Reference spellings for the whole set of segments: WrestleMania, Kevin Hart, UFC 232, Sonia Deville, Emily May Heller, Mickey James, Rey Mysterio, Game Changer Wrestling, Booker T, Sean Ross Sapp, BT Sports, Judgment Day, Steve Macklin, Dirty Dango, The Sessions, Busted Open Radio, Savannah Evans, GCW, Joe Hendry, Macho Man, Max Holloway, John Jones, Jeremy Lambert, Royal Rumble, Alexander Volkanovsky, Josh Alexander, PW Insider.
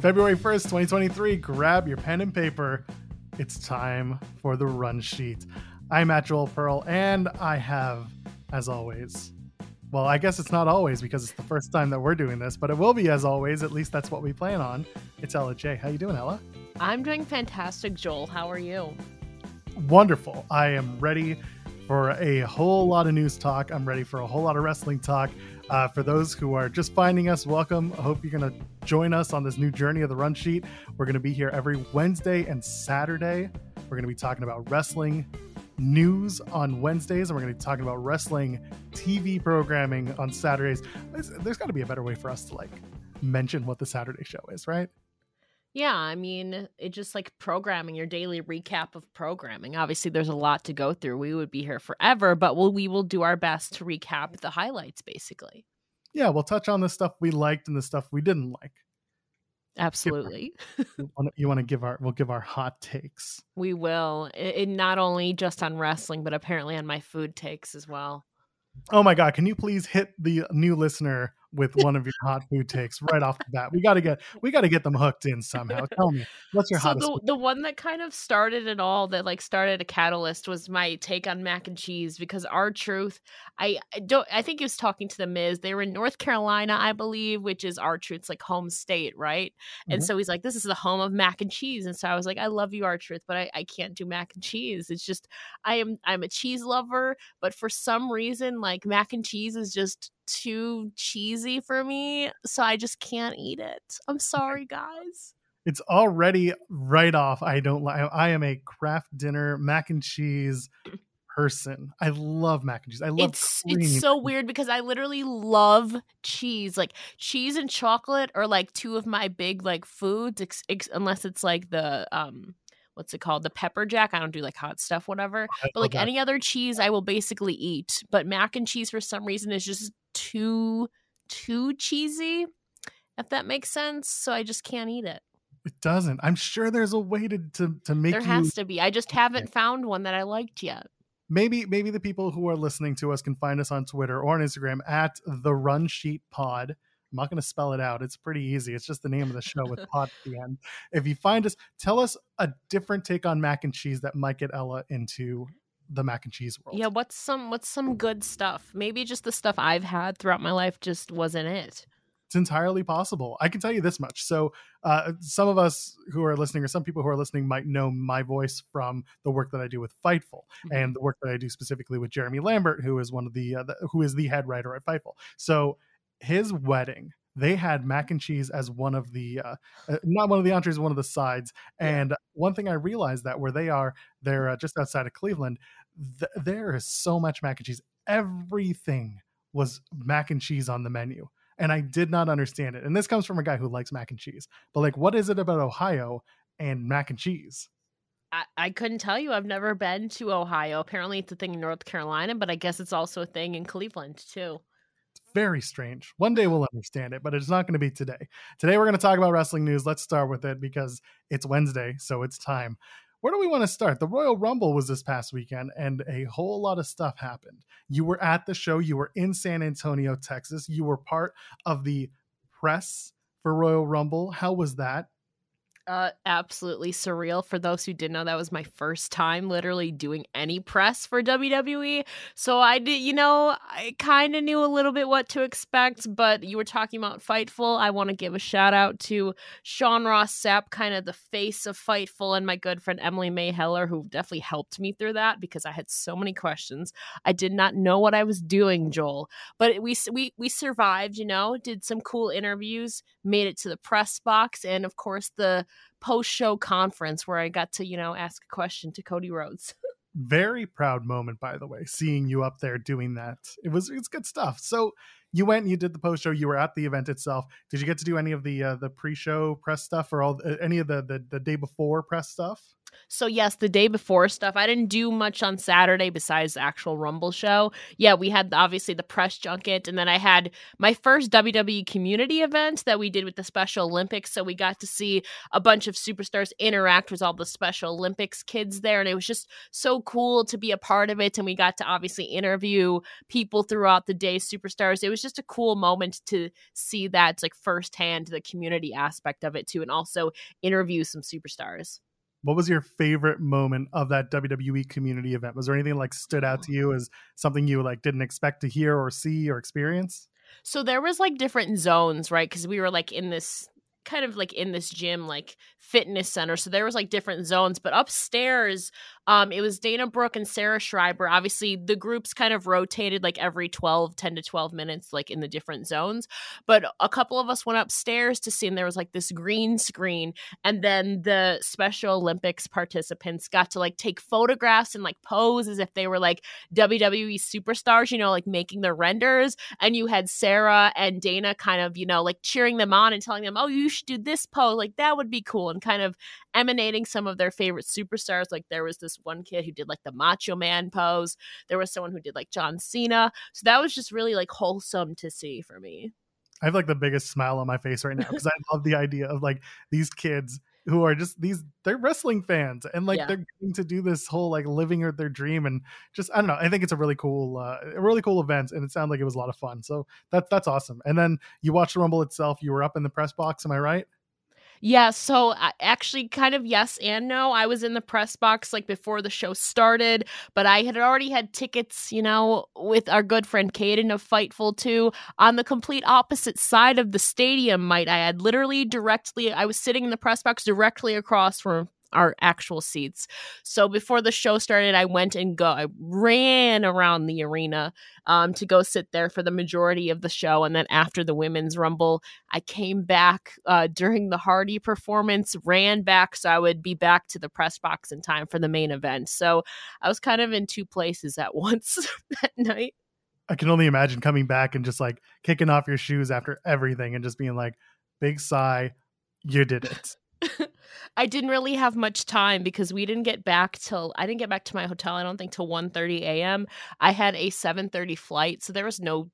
February 1st, 2023. Grab your pen and paper. It's time for the run sheet. I'm at Joel Pearl, and I have, as always, well, I guess it's not always because it's the first time that we're doing this, but it will be as always. At least that's what we plan on. It's Ella J. How you doing, Ella? I'm doing fantastic, Joel. How are you? Wonderful. I am ready for a whole lot of news talk. I'm ready for a whole lot of wrestling talk. For those who are just finding us, welcome. I hope you're going to join us on this new journey of the run sheet. We're going to be here every Wednesday and Saturday. We're going to be talking about wrestling news on Wednesdays, and we're going to be talking about wrestling TV programming on Saturdays. There's got to be a better way for us to like mention what the Saturday show is, right? Yeah, I mean, it's just like programming, your daily recap of programming. Obviously, there's a lot to go through. We would be here forever, but we will do our best to recap the highlights, basically. Yeah, we'll touch on the stuff we liked and the stuff we didn't like. Absolutely. You want to we'll give our hot takes. We will. It not only just on wrestling, but apparently on my food takes as well. Oh my God. Can you please hit the new listener with one of your hot food takes right off the bat? We got to get them hooked in somehow. Tell me, what's your hottest? The one that kind of started it all, that like started a catalyst, was my take on mac and cheese, because R-Truth, I think he was talking to the Miz. They were in North Carolina, I believe, which is R-Truth's like home state, right? Mm-hmm. And so he's like, this is the home of mac and cheese. And so I was like, I love you, R-Truth, but I can't do mac and cheese. It's just, I'm a cheese lover, but for some reason, like mac and cheese is just too cheesy for me, so I just can't eat it. I'm sorry, guys. It's already right off. I don't lie. I am a Kraft Dinner mac and cheese person. I love mac and cheese. I love it's so weird because I literally love cheese. Like cheese and chocolate are like two of my big like foods, unless it's like the what's it called? The pepper jack. I don't do like hot stuff, whatever. But like any other cheese, I will basically eat. But mac and cheese for some reason is just too cheesy, if that makes sense. So I just can't eat it. It doesn't. I'm sure there's a way to make it. There has to be. I just haven't found one that I liked yet. Maybe the people who are listening to us can find us on Twitter or on Instagram at The Run Sheet Pod. I'm not going to spell it out. It's pretty easy. It's just the name of the show with pot at the end. If you find us, tell us a different take on mac and cheese that might get Ella into the mac and cheese world. Yeah, what's some good stuff? Maybe just the stuff I've had throughout my life just wasn't it. It's entirely possible. I can tell you this much. So some of us who are listening, or some people who are listening, might know my voice from the work that I do with Fightful, mm-hmm. and the work that I do specifically with Jeremy Lambert, who is one of the head writer at Fightful. So his wedding, they had mac and cheese as one of the, not one of the entrees, one of the sides. And one thing I realized that where they are, they're just outside of Cleveland. There is so much mac and cheese. Everything was mac and cheese on the menu. And I did not understand it. And this comes from a guy who likes mac and cheese, but like, what is it about Ohio and mac and cheese? I couldn't tell you. I've never been to Ohio. Apparently it's a thing in North Carolina, but I guess it's also a thing in Cleveland too. Very strange. One day we'll understand it, but it's not going to be today. Today we're going to talk about wrestling news. Let's start with it because it's Wednesday, so it's time. Where do we want to start? The Royal Rumble was this past weekend, and a whole lot of stuff happened. You were at the show. You were in San Antonio, Texas. You were part of the press for Royal Rumble. How was that? Absolutely surreal. For those who didn't know, that was my first time literally doing any press for WWE. So I did, I kind of knew a little bit what to expect, but you were talking about Fightful. I want to give a shout out to Sean Ross Sapp, kind of the face of Fightful, and my good friend Emily May Heller, who definitely helped me through that because I had so many questions. I did not know what I was doing, Joel, but we survived, did some cool interviews, made it to the press box, and of course the post-show conference where I got to, ask a question to Cody Rhodes. Very proud moment, by the way, seeing you up there doing that. It's good stuff. So you went and you did the post-show. You were at the event itself. Did you get to do any of the pre-show press stuff, or any of the day before press stuff? So yes, the day before stuff, I didn't do much on Saturday besides the actual Rumble show. Yeah, we had obviously the press junket, and then I had my first WWE community event that we did with the Special Olympics. So we got to see a bunch of superstars interact with all the Special Olympics kids there, and it was just so cool to be a part of it. And we got to obviously interview people throughout the day, superstars. It was just a cool moment to see that like firsthand, the community aspect of it too, and also interview some superstars. What was your favorite moment of that WWE community event? Was there anything like stood out to you as something you like didn't expect to hear or see or experience? So there was like different zones, right? Because we were like in this kind of like in this gym, like fitness center. So there was like different zones, but upstairs, it was Dana Brooke and Sarah Schreiber. Obviously the groups kind of rotated like every 10 to 12 minutes, like in the different zones. But a couple of us went upstairs to see, and there was like this green screen. And then the Special Olympics participants got to like take photographs and like pose as if they were like WWE superstars, you know, like making their renders. And you had Sarah and Dana kind of, you know, like cheering them on and telling them, oh, you should do this pose. Like that would be cool. And kind of emanating some of their favorite superstars. Like there was this one kid who did like the Macho Man pose. There was someone who did like John Cena. So that was just really like wholesome to see for me. I have like the biggest smile on my face right now because I love the idea of like these kids who are just these, they're wrestling fans and like they're going to do this whole like living their dream. And just, I don't know, I think it's a really cool event, and it sounded like it was a lot of fun. So that's awesome. And then you watched the Rumble itself. You were up in the press box. Am I right? Yeah, so actually kind of yes and no. I was in the press box like before the show started, but I had already had tickets, you know, with our good friend Caden of Fightful 2 on the complete opposite side of the stadium, might I add. Literally directly, I was sitting in the press box directly across from our actual seats. So before the show started, I ran around the arena to go sit there for the majority of the show. And then after the Women's Rumble, I came back during the Hardy performance, ran back so I would be back to the press box in time for the main event. So I was kind of in two places at once that night. I can only imagine coming back and just like kicking off your shoes after everything and just being like, big sigh, you did it. I didn't really have much time because we didn't get back till I didn't get back to my hotel, I don't think, till 1:30 a.m. I had a 7:30 flight, so there was no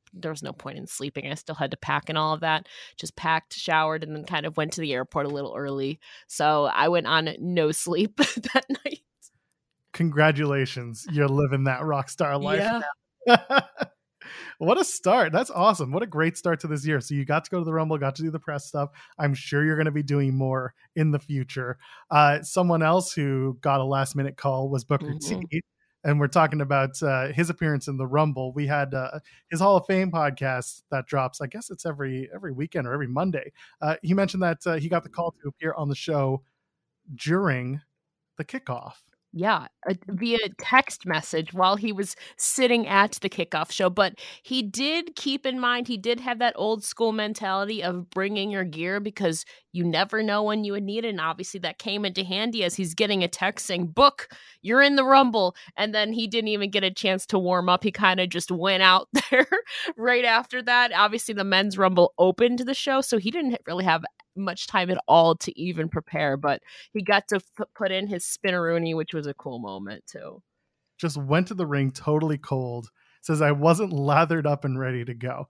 point in sleeping. I still had to pack and all of that. Just packed, showered, and then kind of went to the airport a little early. So I went on no sleep that night. Congratulations. You're living that rock star life. Yeah. What a start. That's awesome. What a great start to this year. So you got to go to the Rumble, got to do the press stuff. I'm sure you're going to be doing more in the future. Someone else who got a last minute call was Booker T. And we're talking about his appearance in the Rumble. We had his Hall of Fame podcast that drops, I guess it's every weekend or every Monday. He mentioned that he got the call to appear on the show during the kickoff. Yeah, via text message while he was sitting at the kickoff show. But he did keep in mind, he did have that old school mentality of bringing your gear because you never know when you would need it. And obviously that came into handy as he's getting a text saying, Book, you're in the Rumble. And then he didn't even get a chance to warm up. He kind of just went out there right after that. Obviously the Men's Rumble opened the show, so he didn't really have much time at all to even prepare, but he got to put in his spinneroonie, which was a cool moment too. Just went to the ring totally cold, says I wasn't lathered up and ready to go,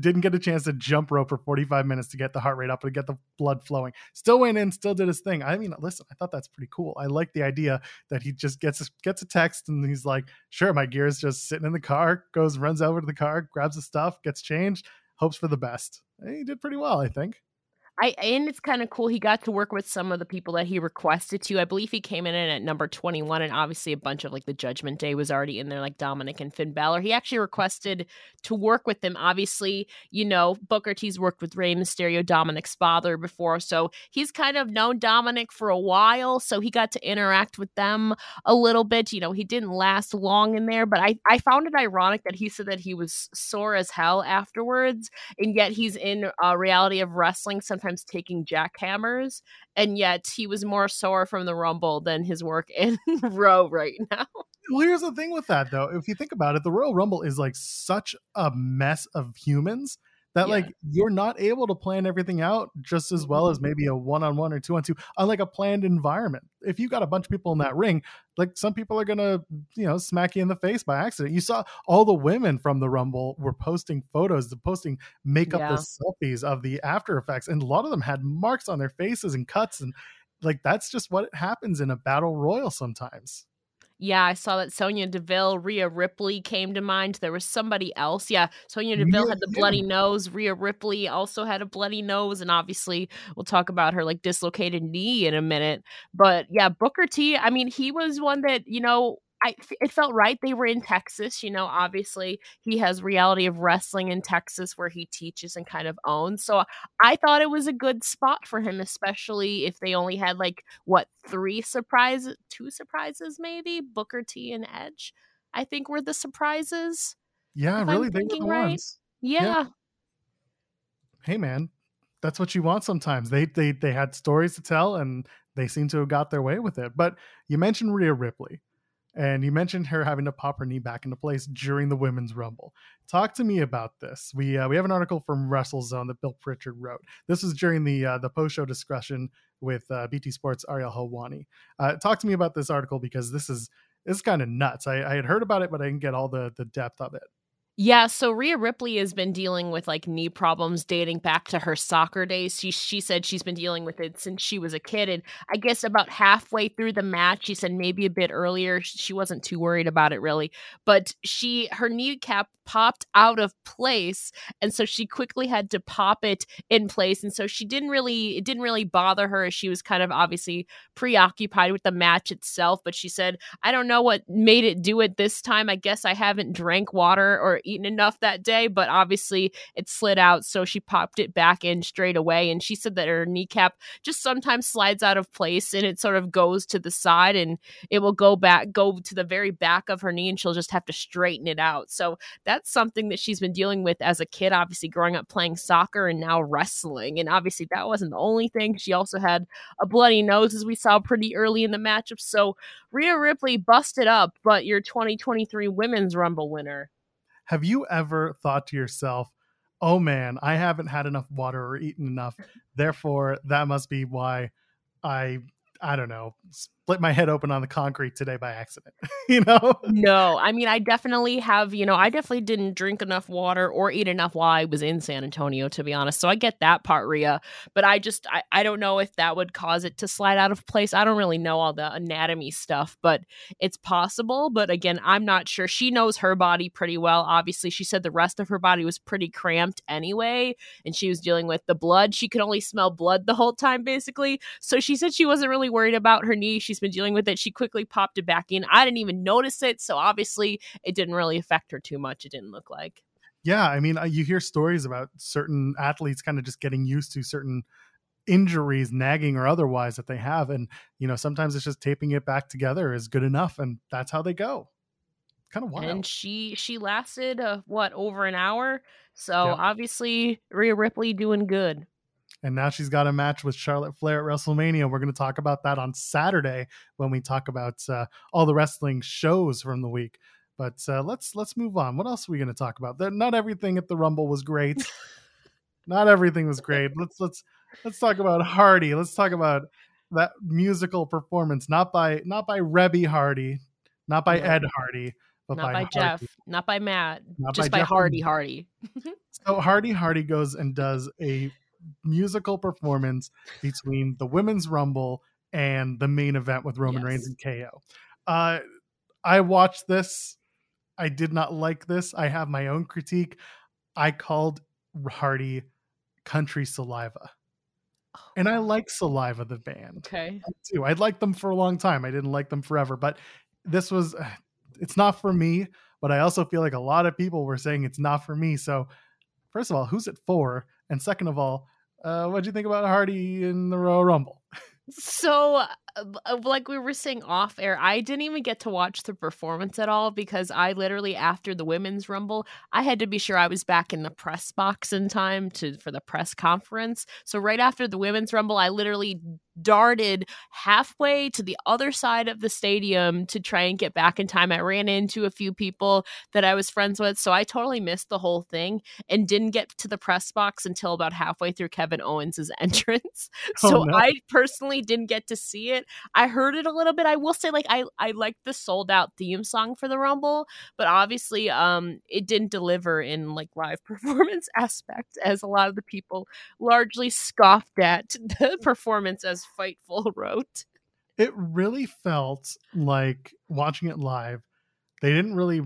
didn't get a chance to jump rope for 45 minutes to get the heart rate up and get the blood flowing, still went in, still did his thing. I mean, listen, I thought that's pretty cool. I like the idea that he just gets a text and he's like, sure, my gear is just sitting in the car, runs over to the car, grabs the stuff, gets changed, hopes for the best. And he did pretty well, I think. And it's kind of cool. He got to work with some of the people that he requested to. I believe he came in at number 21, and obviously a bunch of like the Judgment Day was already in there, like Dominic and Finn Balor. He actually requested to work with them. Obviously, you know, Booker T's worked with Rey Mysterio, Dominic's father, before, so he's kind of known Dominic for a while. So he got to interact with them a little bit. You know, he didn't last long in there, but I found it ironic that he said that he was sore as hell afterwards, and yet he's in Reality of Wrestling sometimes taking jackhammers, and yet he was more sore from the Rumble than his work in Raw right now. Well, here's the thing with that though. If you think about it, the Royal Rumble is like such a mess of humans that like you're not able to plan everything out just as well as maybe a one-on-one or two-on-two on like a planned environment. If you got a bunch of people in that ring, like some people are gonna, you know, smack you in the face by accident. You saw all the women from the Rumble were posting photos, posting makeup, the selfies of the after effects, and a lot of them had marks on their faces and cuts, and like that's just what happens in a battle royal sometimes. Yeah, I saw that Sonia Deville, Rhea Ripley came to mind. There was somebody else. Yeah, Sonia Deville had the bloody nose. Rhea Ripley also had a bloody nose. And obviously, we'll talk about her like dislocated knee in a minute. But yeah, Booker T, I mean, he was one that, you know, it felt right. They were in Texas, you know, obviously he has reality of wrestling in Texas where he teaches and kind of owns. So I thought it was a good spot for him, especially if they only had like, what, two surprises, maybe Booker T and Edge, I think were the surprises. Yeah. Really? They were the ones. Yeah. Hey man, that's what you want. Sometimes they had stories to tell and they seem to have got their way with it. But you mentioned Rhea Ripley. And you mentioned her having to pop her knee back into place during the Women's Rumble. Talk to me about this. We have an article from WrestleZone that Bill Pritchard wrote. This was during the post-show discussion with BT Sports' Ariel Helwani. Talk to me about this article because this is kind of nuts. I had heard about it, but I didn't get all the depth of it. Yeah, so Rhea Ripley has been dealing with like knee problems dating back to her soccer days. She said she's been dealing with it since she was a kid. And I guess about halfway through the match, she said maybe a bit earlier, she wasn't too worried about it really. But her kneecap popped out of place. And so she quickly had to pop it in place. And so it didn't really bother her. She was kind of obviously preoccupied with the match itself. But she said, I don't know what made it do it this time. I guess I haven't drank water or eaten enough that day, but obviously it slid out, so she popped it back in straight away. And she said that her kneecap just sometimes slides out of place and it sort of goes to the side and it will go to the very back of her knee, and she'll just have to straighten it out. So that's something that she's been dealing with as a kid, obviously growing up playing soccer and now wrestling. And obviously that wasn't the only thing. She also had a bloody nose, as we saw pretty early in the matchup. So Rhea Ripley, busted up, but your 2023 Women's Rumble winner. Have you ever thought to yourself, oh man, I haven't had enough water or eaten enough, therefore that must be why I don't know, split my head open on the concrete today by accident, you know? No, I mean, I definitely have, you know, I definitely didn't drink enough water or eat enough while I was in San Antonio, to be honest. So I get that part, Rhea, but I don't know if that would cause it to slide out of place. I don't really know all the anatomy stuff, but it's possible. But again, I'm not sure. She knows her body pretty well. Obviously, she said the rest of her body was pretty cramped anyway, and she was dealing with the blood. She could only smell blood the whole time, basically. So she said she wasn't really worried about her knee. She's been dealing with it. She quickly popped it back in. I didn't even notice it. So obviously it didn't really affect her too much. It didn't look like. Yeah. I mean, you hear stories about certain athletes kind of just getting used to certain injuries, nagging or otherwise, that they have. And, you know, sometimes it's just taping it back together is good enough. And that's how they go. Kind of wild. And she lasted over an hour. So obviously Rhea Ripley doing good. And now she's got a match with Charlotte Flair at WrestleMania. We're going to talk about that on Saturday when we talk about all the wrestling shows from the week. But let's move on. What else are we going to talk about? Not everything at the Rumble was great. Not everything was great. Let's talk about Hardy. Let's talk about that musical performance, not by Rebby Hardy, not by Ed Hardy, but not by Jeff, Hardy. Not by Matt, not just by Jeff Hardy. So Hardy goes and does a musical performance between the Women's Rumble and the main event with Roman Reigns and KO. I watched this. I did not like this. I have my own critique. I called Hardy country saliva. And I like Saliva, the band. Okay. I do. I liked them for a long time. I didn't like them forever, but this was, it's not for me, but I also feel like a lot of people were saying it's not for me. So first of all, who's it for? And second of all, what do you think about Hardy in the Royal Rumble? So like we were saying off air, I didn't even get to watch the performance at all because I literally, after the Women's Rumble, I had to be sure I was back in the press box in time for the press conference. So right after the Women's Rumble, I literally darted halfway to the other side of the stadium to try and get back in time. I ran into a few people that I was friends with, so I totally missed the whole thing and didn't get to the press box until about halfway through Kevin Owens's entrance. So I personally didn't get to see it. I heard it a little bit. I will say, like, I liked the sold out theme song for the Rumble, but obviously it didn't deliver in like live performance aspect, as a lot of the people largely scoffed at the performance as Fightful wrote. It really felt like watching it live. They didn't really,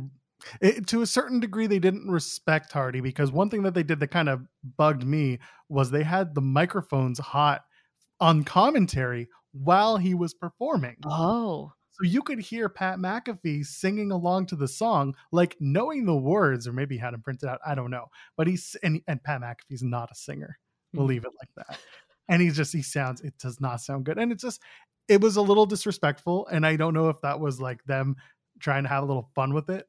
to a certain degree, they didn't respect Hardy, because one thing that they did that kind of bugged me was they had the microphones hot on commentary while he was performing. Oh. So you could hear Pat McAfee singing along to the song, like knowing the words, or maybe had him printed out. I don't know. But and Pat McAfee's not a singer. We'll leave it like that. And it does not sound good. And it was a little disrespectful. And I don't know if that was like them trying to have a little fun with it,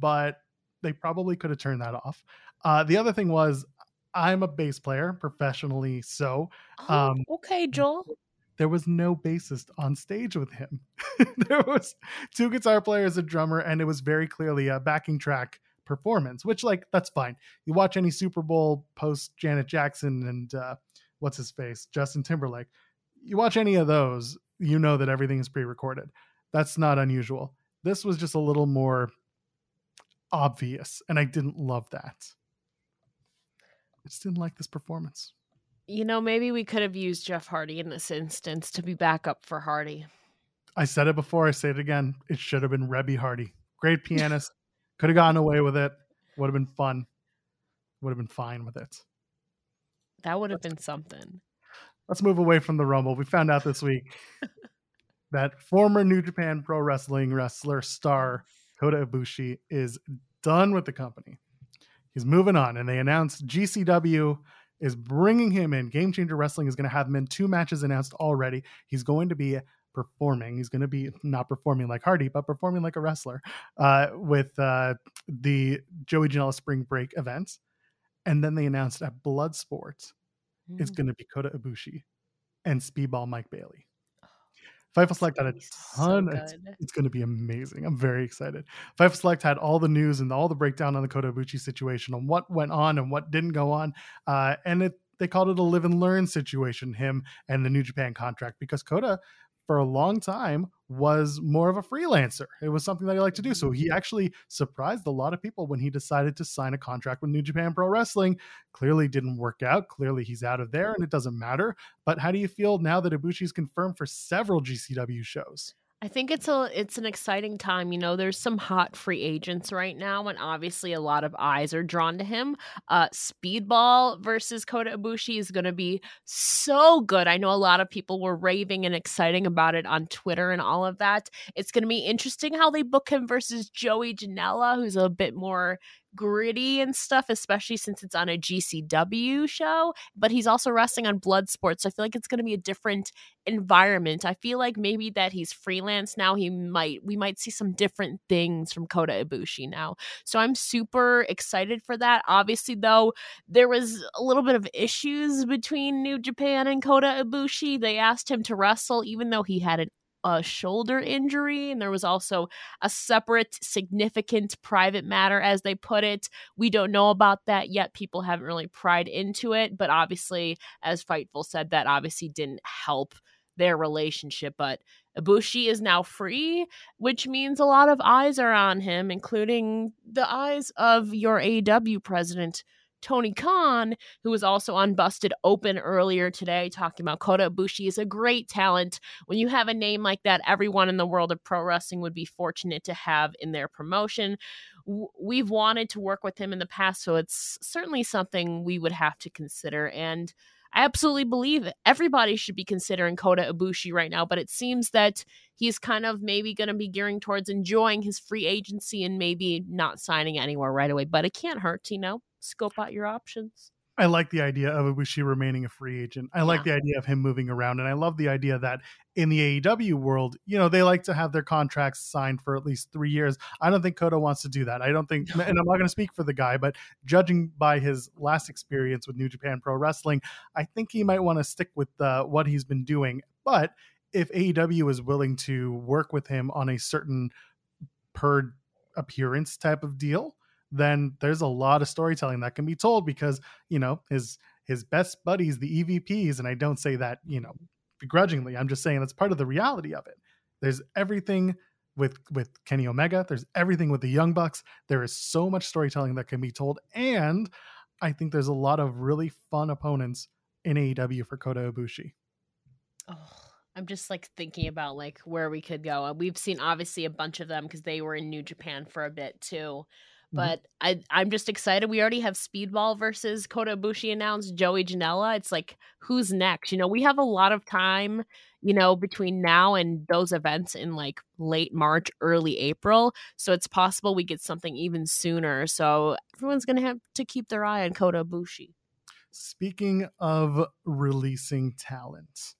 but they probably could have turned that off. The other thing was, I'm a bass player professionally. So okay, Joel. There was no bassist on stage with him. There was two guitar players, a drummer, and it was very clearly a backing track performance, which, like, that's fine. You watch any Super Bowl post Janet Jackson and, what's his face, Justin Timberlake, you watch any of those, you know that everything is pre-recorded. That's not unusual. This was just a little more obvious, and I didn't love that. I just didn't like this performance. You know, maybe we could have used Jeff Hardy in this instance to be backup for Hardy. I said it before, I say it again. It should have been Rebby Hardy. Great pianist. Could have gotten away with it. Would have been fun. Would have been fine with it. That would have been something. Let's move away from the Rumble. We found out this week that former New Japan Pro Wrestling wrestler star Kota Ibushi is done with the company. He's moving on, and they announced GCW is bringing him in. Game Changer Wrestling is going to have him in 2 matches announced already. He's going to be performing. He's going to be not performing like Hardy, but performing like a wrestler with the Joey Janela Spring Break events. And then they announced at Blood Sports, it's going to be Kota Ibushi and Speedball Mike Bailey. Fightful Select had a ton. It's going to be amazing. I'm very excited. Fightful Select had all the news and all the breakdown on the Kota Ibushi situation, on what went on and what didn't go on. They called it a live and learn situation, him and the New Japan contract, because Kota, for a long time, was more of a freelancer. It was something that he liked to do. So he actually surprised a lot of people when he decided to sign a contract with New Japan Pro Wrestling. Clearly didn't work out. Clearly he's out of there and it doesn't matter. But how do you feel now that Ibushi's confirmed for several GCW shows? I think it's an exciting time. You know, there's some hot free agents right now, and obviously a lot of eyes are drawn to him. Speedball versus Kota Ibushi is going to be so good. I know a lot of people were raving and exciting about it on Twitter and all of that. It's going to be interesting how they book him versus Joey Janela, who's a bit more gritty and stuff, especially since it's on a GCW show, but he's also wrestling on Blood Sports. So I feel like it's going to be a different environment. I feel like maybe that he's freelance now, we might see some different things from Kota Ibushi now. So I'm super excited for that. Obviously, though, there was a little bit of issues between New Japan and Kota Ibushi. They asked him to wrestle even though he had a shoulder injury, and there was also a separate significant private matter, as they put it. We don't know about that yet. People haven't really pried into it, but obviously, as Fightful said, that obviously didn't help their relationship. But Ibushi is now free, which means a lot of eyes are on him, including the eyes of your AEW president, Tony Khan, who was also on Busted Open earlier today, talking about Kota Ibushi is a great talent. When you have a name like that, everyone in the world of pro wrestling would be fortunate to have in their promotion. We've wanted to work with him in the past, so it's certainly something we would have to consider. And I absolutely believe everybody should be considering Kota Ibushi right now, but it seems that he's kind of maybe going to be gearing towards enjoying his free agency and maybe not signing anywhere right away. But it can't hurt, you know? Scope out your options. I like the idea of Ibushi remaining a free agent. I like the idea of him moving around. And I love the idea that in the AEW world, you know, they like to have their contracts signed for at least 3 years. I don't think Kota wants to do that. I don't think, and I'm not going to speak for the guy, but judging by his last experience with New Japan Pro Wrestling, I think he might want to stick with what he's been doing. But if AEW is willing to work with him on a certain per appearance type of deal, then there's a lot of storytelling that can be told because, you know, his best buddies, the EVPs, and I don't say that, you know, begrudgingly, I'm just saying that's part of the reality of it. There's everything with Kenny Omega. There's everything with the Young Bucks. There is so much storytelling that can be told. And I think there's a lot of really fun opponents in AEW for Kota Ibushi. Oh, I'm just like thinking about like where we could go. We've seen obviously a bunch of them because they were in New Japan for a bit too. But I'm just excited. We already have Speedball versus Kota Ibushi announced, Joey Janela. It's like, who's next? You know, we have a lot of time, you know, between now and those events in like late March, early April. So it's possible we get something even sooner. So everyone's going to have to keep their eye on Kota Ibushi. Speaking of releasing talent,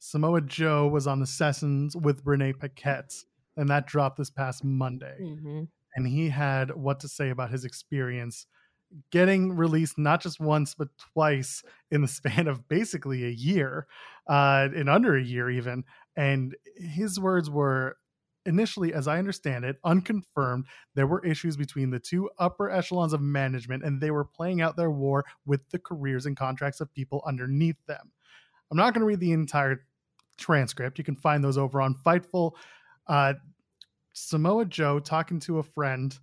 Samoa Joe was on the Sessions with Renee Paquette, and that dropped this past Monday. Mm-hmm. And he had what to say about his experience getting released not just once, but twice in the span of basically a year, in under a year even. And his words were, initially, as I understand it, unconfirmed, there were issues between the two upper echelons of management, and they were playing out their war with the careers and contracts of people underneath them. I'm not going to read the entire transcript. You can find those over on Fightful. Samoa Joe talking to a friend,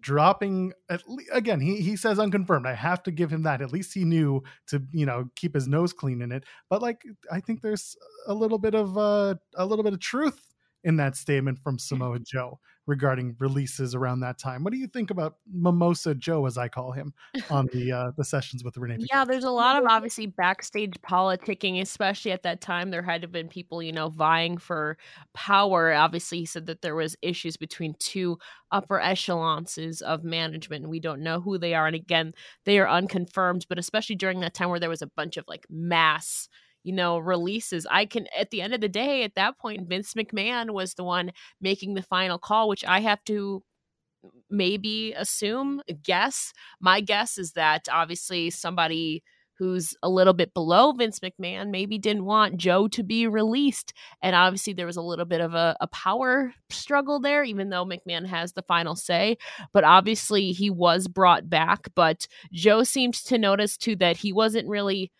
dropping at least, again, he says unconfirmed. I have to give him that. At least he knew to, you know, keep his nose clean in it. But like, I think there's a little bit of truth in that statement from Samoa Joe regarding releases around that time. What do you think about Mimosa Joe, as I call him, on the Sessions with Renee? Yeah, there's a lot of obviously backstage politicking, especially at that time. There had to have been people, you know, vying for power. Obviously, he said that there was issues between two upper echelons of management, and we don't know who they are. And again, they are unconfirmed, but especially during that time where there was a bunch of like mass, you know, releases. I can, at the end of the day, at that point, Vince McMahon was the one making the final call, which I have to maybe assume, guess. My guess is that obviously somebody who's a little bit below Vince McMahon maybe didn't want Joe to be released. And obviously there was a little bit of a power struggle there, even though McMahon has the final say. But obviously he was brought back. But Joe seemed to notice too that he wasn't really,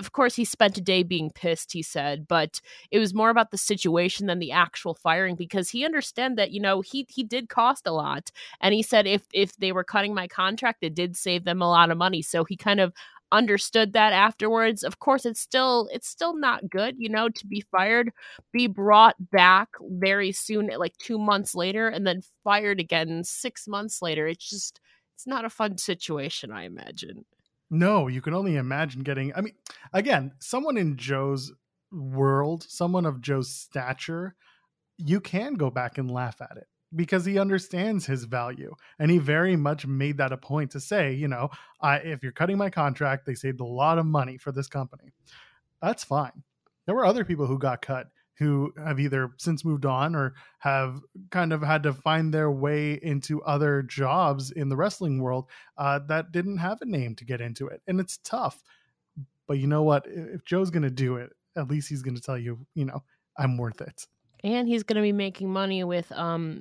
of course, he spent a day being pissed, he said, but it was more about the situation than the actual firing, because he understood that, you know, he did cost a lot. And he said, if they were cutting my contract, it did save them a lot of money. So he kind of understood that afterwards. Of course, it's still not good, you know, to be fired, be brought back very soon, like 2 months later, and then fired again 6 months later. It's not a fun situation, I imagine. No, you can only imagine getting, I mean, again, someone in Joe's world, someone of Joe's stature, you can go back and laugh at it because he understands his value. And he very much made that a point to say, you know, if you're cutting my contract, they saved a lot of money for this company. That's fine. There were other people who got cut who have either since moved on or have kind of had to find their way into other jobs in the wrestling world that didn't have a name to get into it. And it's tough, but you know what? If Joe's going to do it, at least he's going to tell you, you know, I'm worth it. And he's going to be making money with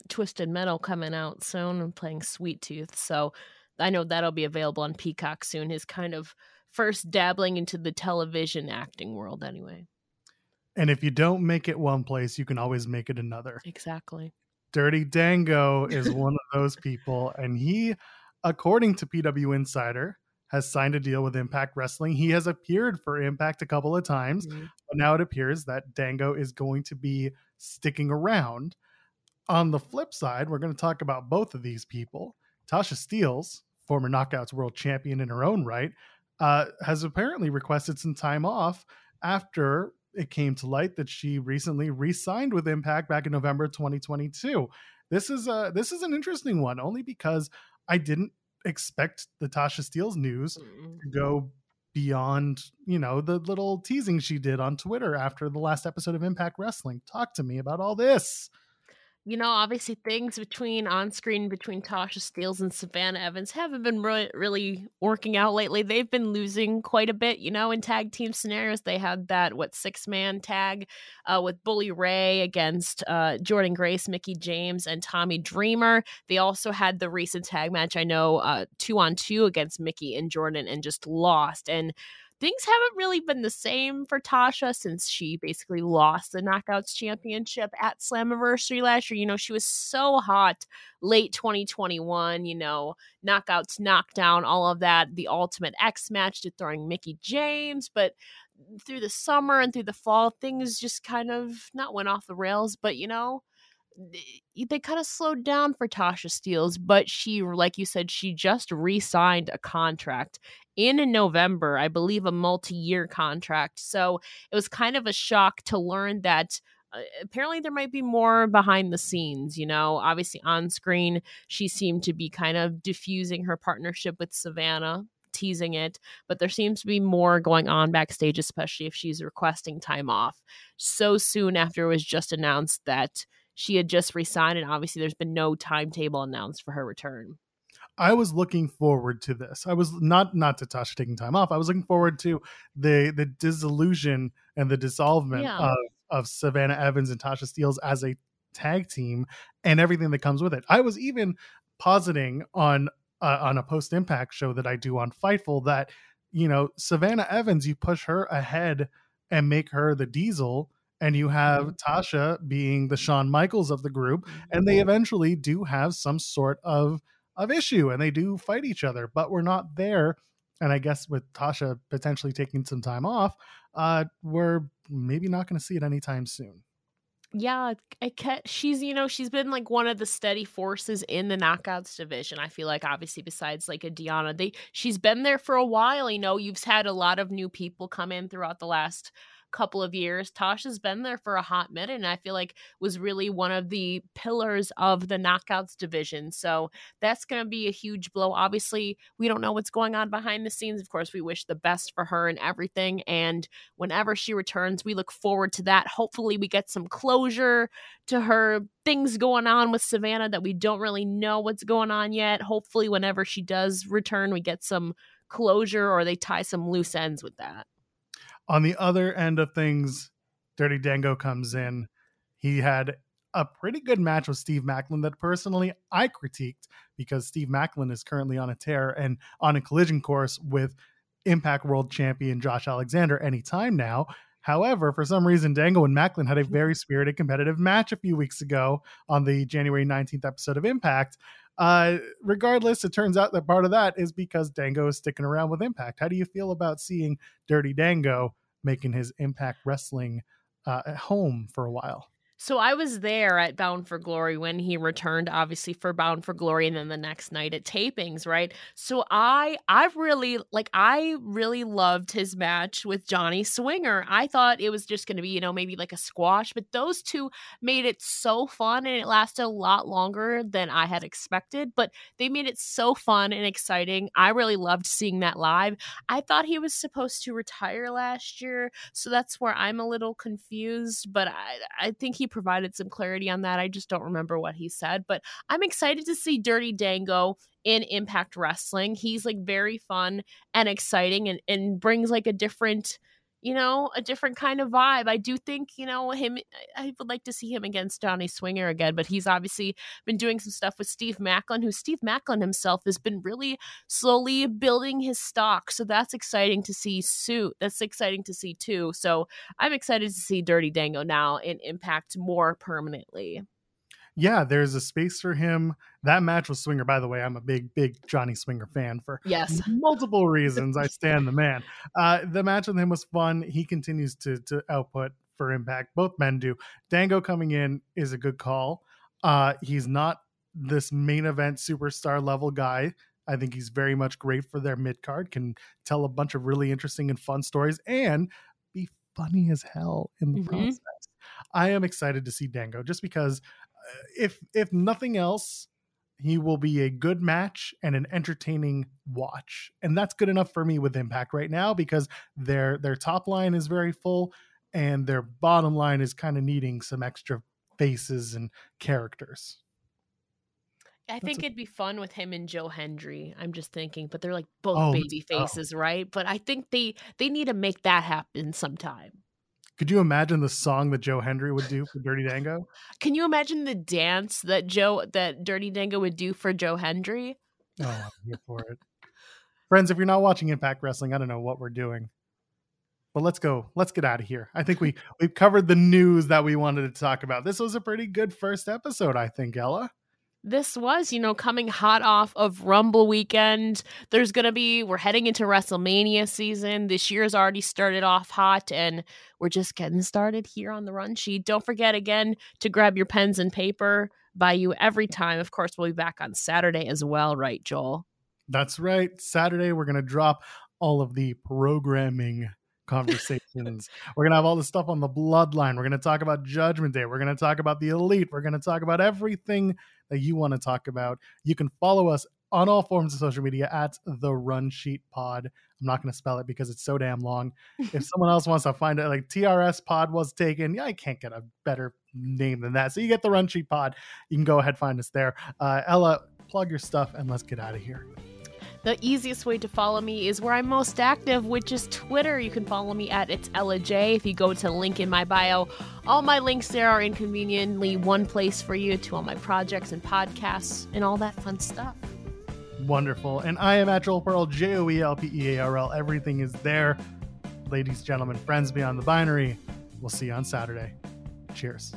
Twisted Metal coming out soon and playing Sweet Tooth. So I know that'll be available on Peacock soon. His kind of first dabbling into the television acting world anyway. And if you don't make it one place, you can always make it another. Exactly. Dirty Dango is one of those people. And he, according to PW Insider, has signed a deal with Impact Wrestling. He has appeared for Impact a couple of times. Mm-hmm. But now it appears that Dango is going to be sticking around. On the flip side, we're going to talk about both of these people. Tasha Steelz, former Knockouts World Champion in her own right, has apparently requested some time off after it came to light that she recently re-signed with Impact back in November 2022. This is an interesting one, only because I didn't expect the Tasha Steelz news to go beyond, you know, the little teasing she did on Twitter after the last episode of Impact Wrestling. Talk to me about all this. You know, obviously things on screen between Tasha Steelz and Savannah Evans haven't been really working out lately. They've been losing quite a bit, you know, in tag team scenarios. They had that, 6-man tag with Bully Ray against Jordan Grace, Mickey James, and Tommy Dreamer. They also had the recent tag match, I know, 2-on-2 against Mickey and Jordan, and just lost. And things haven't really been the same for Tasha since she basically lost the Knockouts Championship at Slammiversary last year. You know, she was so hot late 2021, you know, Knockouts, Knockdown, all of that, the Ultimate X match to throwing Mickey James. But through the summer and through the fall, things just kind of not went off the rails, but, you know, they kind of slowed down for Tasha Steelz, but she, like you said, she just re-signed a contract in November, I believe, a multi-year contract. So it was kind of a shock to learn that apparently there might be more behind the scenes. You know, obviously on screen, she seemed to be kind of diffusing her partnership with Savannah, teasing it, but there seems to be more going on backstage, especially if she's requesting time off so soon after it was just announced that she had just resigned, and obviously there's been no timetable announced for her return. I was looking forward to this. I was not to Tasha taking time off. I was looking forward to the dissolution and the dissolvement of Savannah Evans and Tasha Steelz as a tag team and everything that comes with it. I was even positing on a post-Impact show that I do on Fightful that, you know, Savannah Evans, you push her ahead and make her the Diesel, and you have Tasha being the Shawn Michaels of the group, and they eventually do have some sort of issue and they do fight each other, but we're not there. And I guess with Tasha potentially taking some time off, we're maybe not going to see it anytime soon. Yeah, she's, you know, she's been like one of the steady forces in the Knockouts division. I feel like, obviously, besides like a Deonna, she's been there for a while. You know, you've had a lot of new people come in throughout the last couple of years. Tasha's been there for a hot minute, and I feel like was really one of the pillars of the Knockouts division. So that's going to be a huge blow. Obviously, we don't know what's going on behind the scenes. Of course, we wish the best for her and everything. And whenever she returns, we look forward to that. Hopefully, we get some closure to her things going on with Savannah that we don't really know what's going on yet. Hopefully, whenever she does return, we get some closure or they tie some loose ends with that. On the other end of things, Dirty Dango comes in. He had a pretty good match with Steve Macklin that personally I critiqued because Steve Macklin is currently on a tear and on a collision course with Impact World Champion Josh Alexander anytime now. However, for some reason, Dango and Macklin had a very spirited competitive match a few weeks ago on the January 19th episode of Impact. Regardless, it turns out that part of that is because Dango is sticking around with Impact. How do you feel about seeing Dirty Dango making his Impact Wrestling at home for a while? So I was there at Bound for Glory when he returned, obviously, for Bound for Glory, and then the next night at tapings, right? So I really loved his match with Johnny Swinger. I thought it was just going to be, you know, maybe like a squash, but those two made it so fun, and it lasted a lot longer than I had expected, but they made it so fun and exciting. I really loved seeing that live. I thought he was supposed to retire last year, so that's where I'm a little confused, but I think he provided some clarity on that. I just don't remember what he said, but I'm excited to see Dirty Dango in Impact Wrestling. He's like very fun and exciting and brings like a different kind of vibe. I do think, you know, him, I would like to see him against Johnny Swinger again, but he's obviously been doing some stuff with Steve Macklin, who Steve Macklin himself has been really slowly building his stock. So that's exciting to see. That's exciting to see too. So I'm excited to see Dirty Dango now in Impact more permanently. Yeah, there's a space for him. That match with Swinger, by the way, I'm a big Johnny Swinger fan for multiple reasons. I stand the man. The match with him was fun. He continues to output for Impact. Both men do. Dango coming in is a good call. He's not this main event superstar level guy. I think he's very much great for their mid-card, can tell a bunch of really interesting and fun stories and be funny as hell in the process. I am excited to see Dango just because if nothing else, He will be a good match and an entertaining watch. And that's good enough for me with Impact right now, because their top line is very full and their bottom line is kind of needing some extra faces and characters. I think it'd be fun with him and Joe Hendry. I'm just thinking, but they're like both baby faces, right? But I think they need to make that happen sometime. Could you imagine the song that Joe Hendry would do for Dirty Dango? Can you imagine the dance that Dirty Dango would do for Joe Hendry? Oh, I'm here for it. Friends, if you're not watching Impact Wrestling, I don't know what we're doing. But let's go. Let's get out of here. I think we've covered the news that we wanted to talk about. This was a pretty good first episode, I think, Ella. This was, coming hot off of Rumble weekend. We're heading into WrestleMania season. This year's already started off hot, and we're just getting started here on the Run Sheet. Don't forget again to grab your pens and paper by you every time. Of course, we'll be back on Saturday as well, right, Joel? That's right. Saturday, we're going to drop all of the programming conversations. We're gonna have all the stuff on the bloodline. We're gonna talk about Judgment Day. We're gonna talk about the Elite. We're gonna talk about everything that you want to talk about. You can follow us on all forms of social media at The Run Sheet Pod. I'm not gonna spell it because it's so damn long. If someone else wants to find it, like TRS Pod was taken. Yeah, I can't get a better name than that. So you get The Run Sheet Pod. You can go ahead, find us there. Ella, plug your stuff and let's get out of here. The easiest way to follow me is where I'm most active, which is Twitter. You can follow me at It's Ella J. If you go to link in my bio, all my links there are in conveniently one place for you to all my projects and podcasts and all that fun stuff. Wonderful. And I am at Joel Pearl, Joelpearl. Everything is there. Ladies, gentlemen, friends beyond the binary. We'll see you on Saturday. Cheers.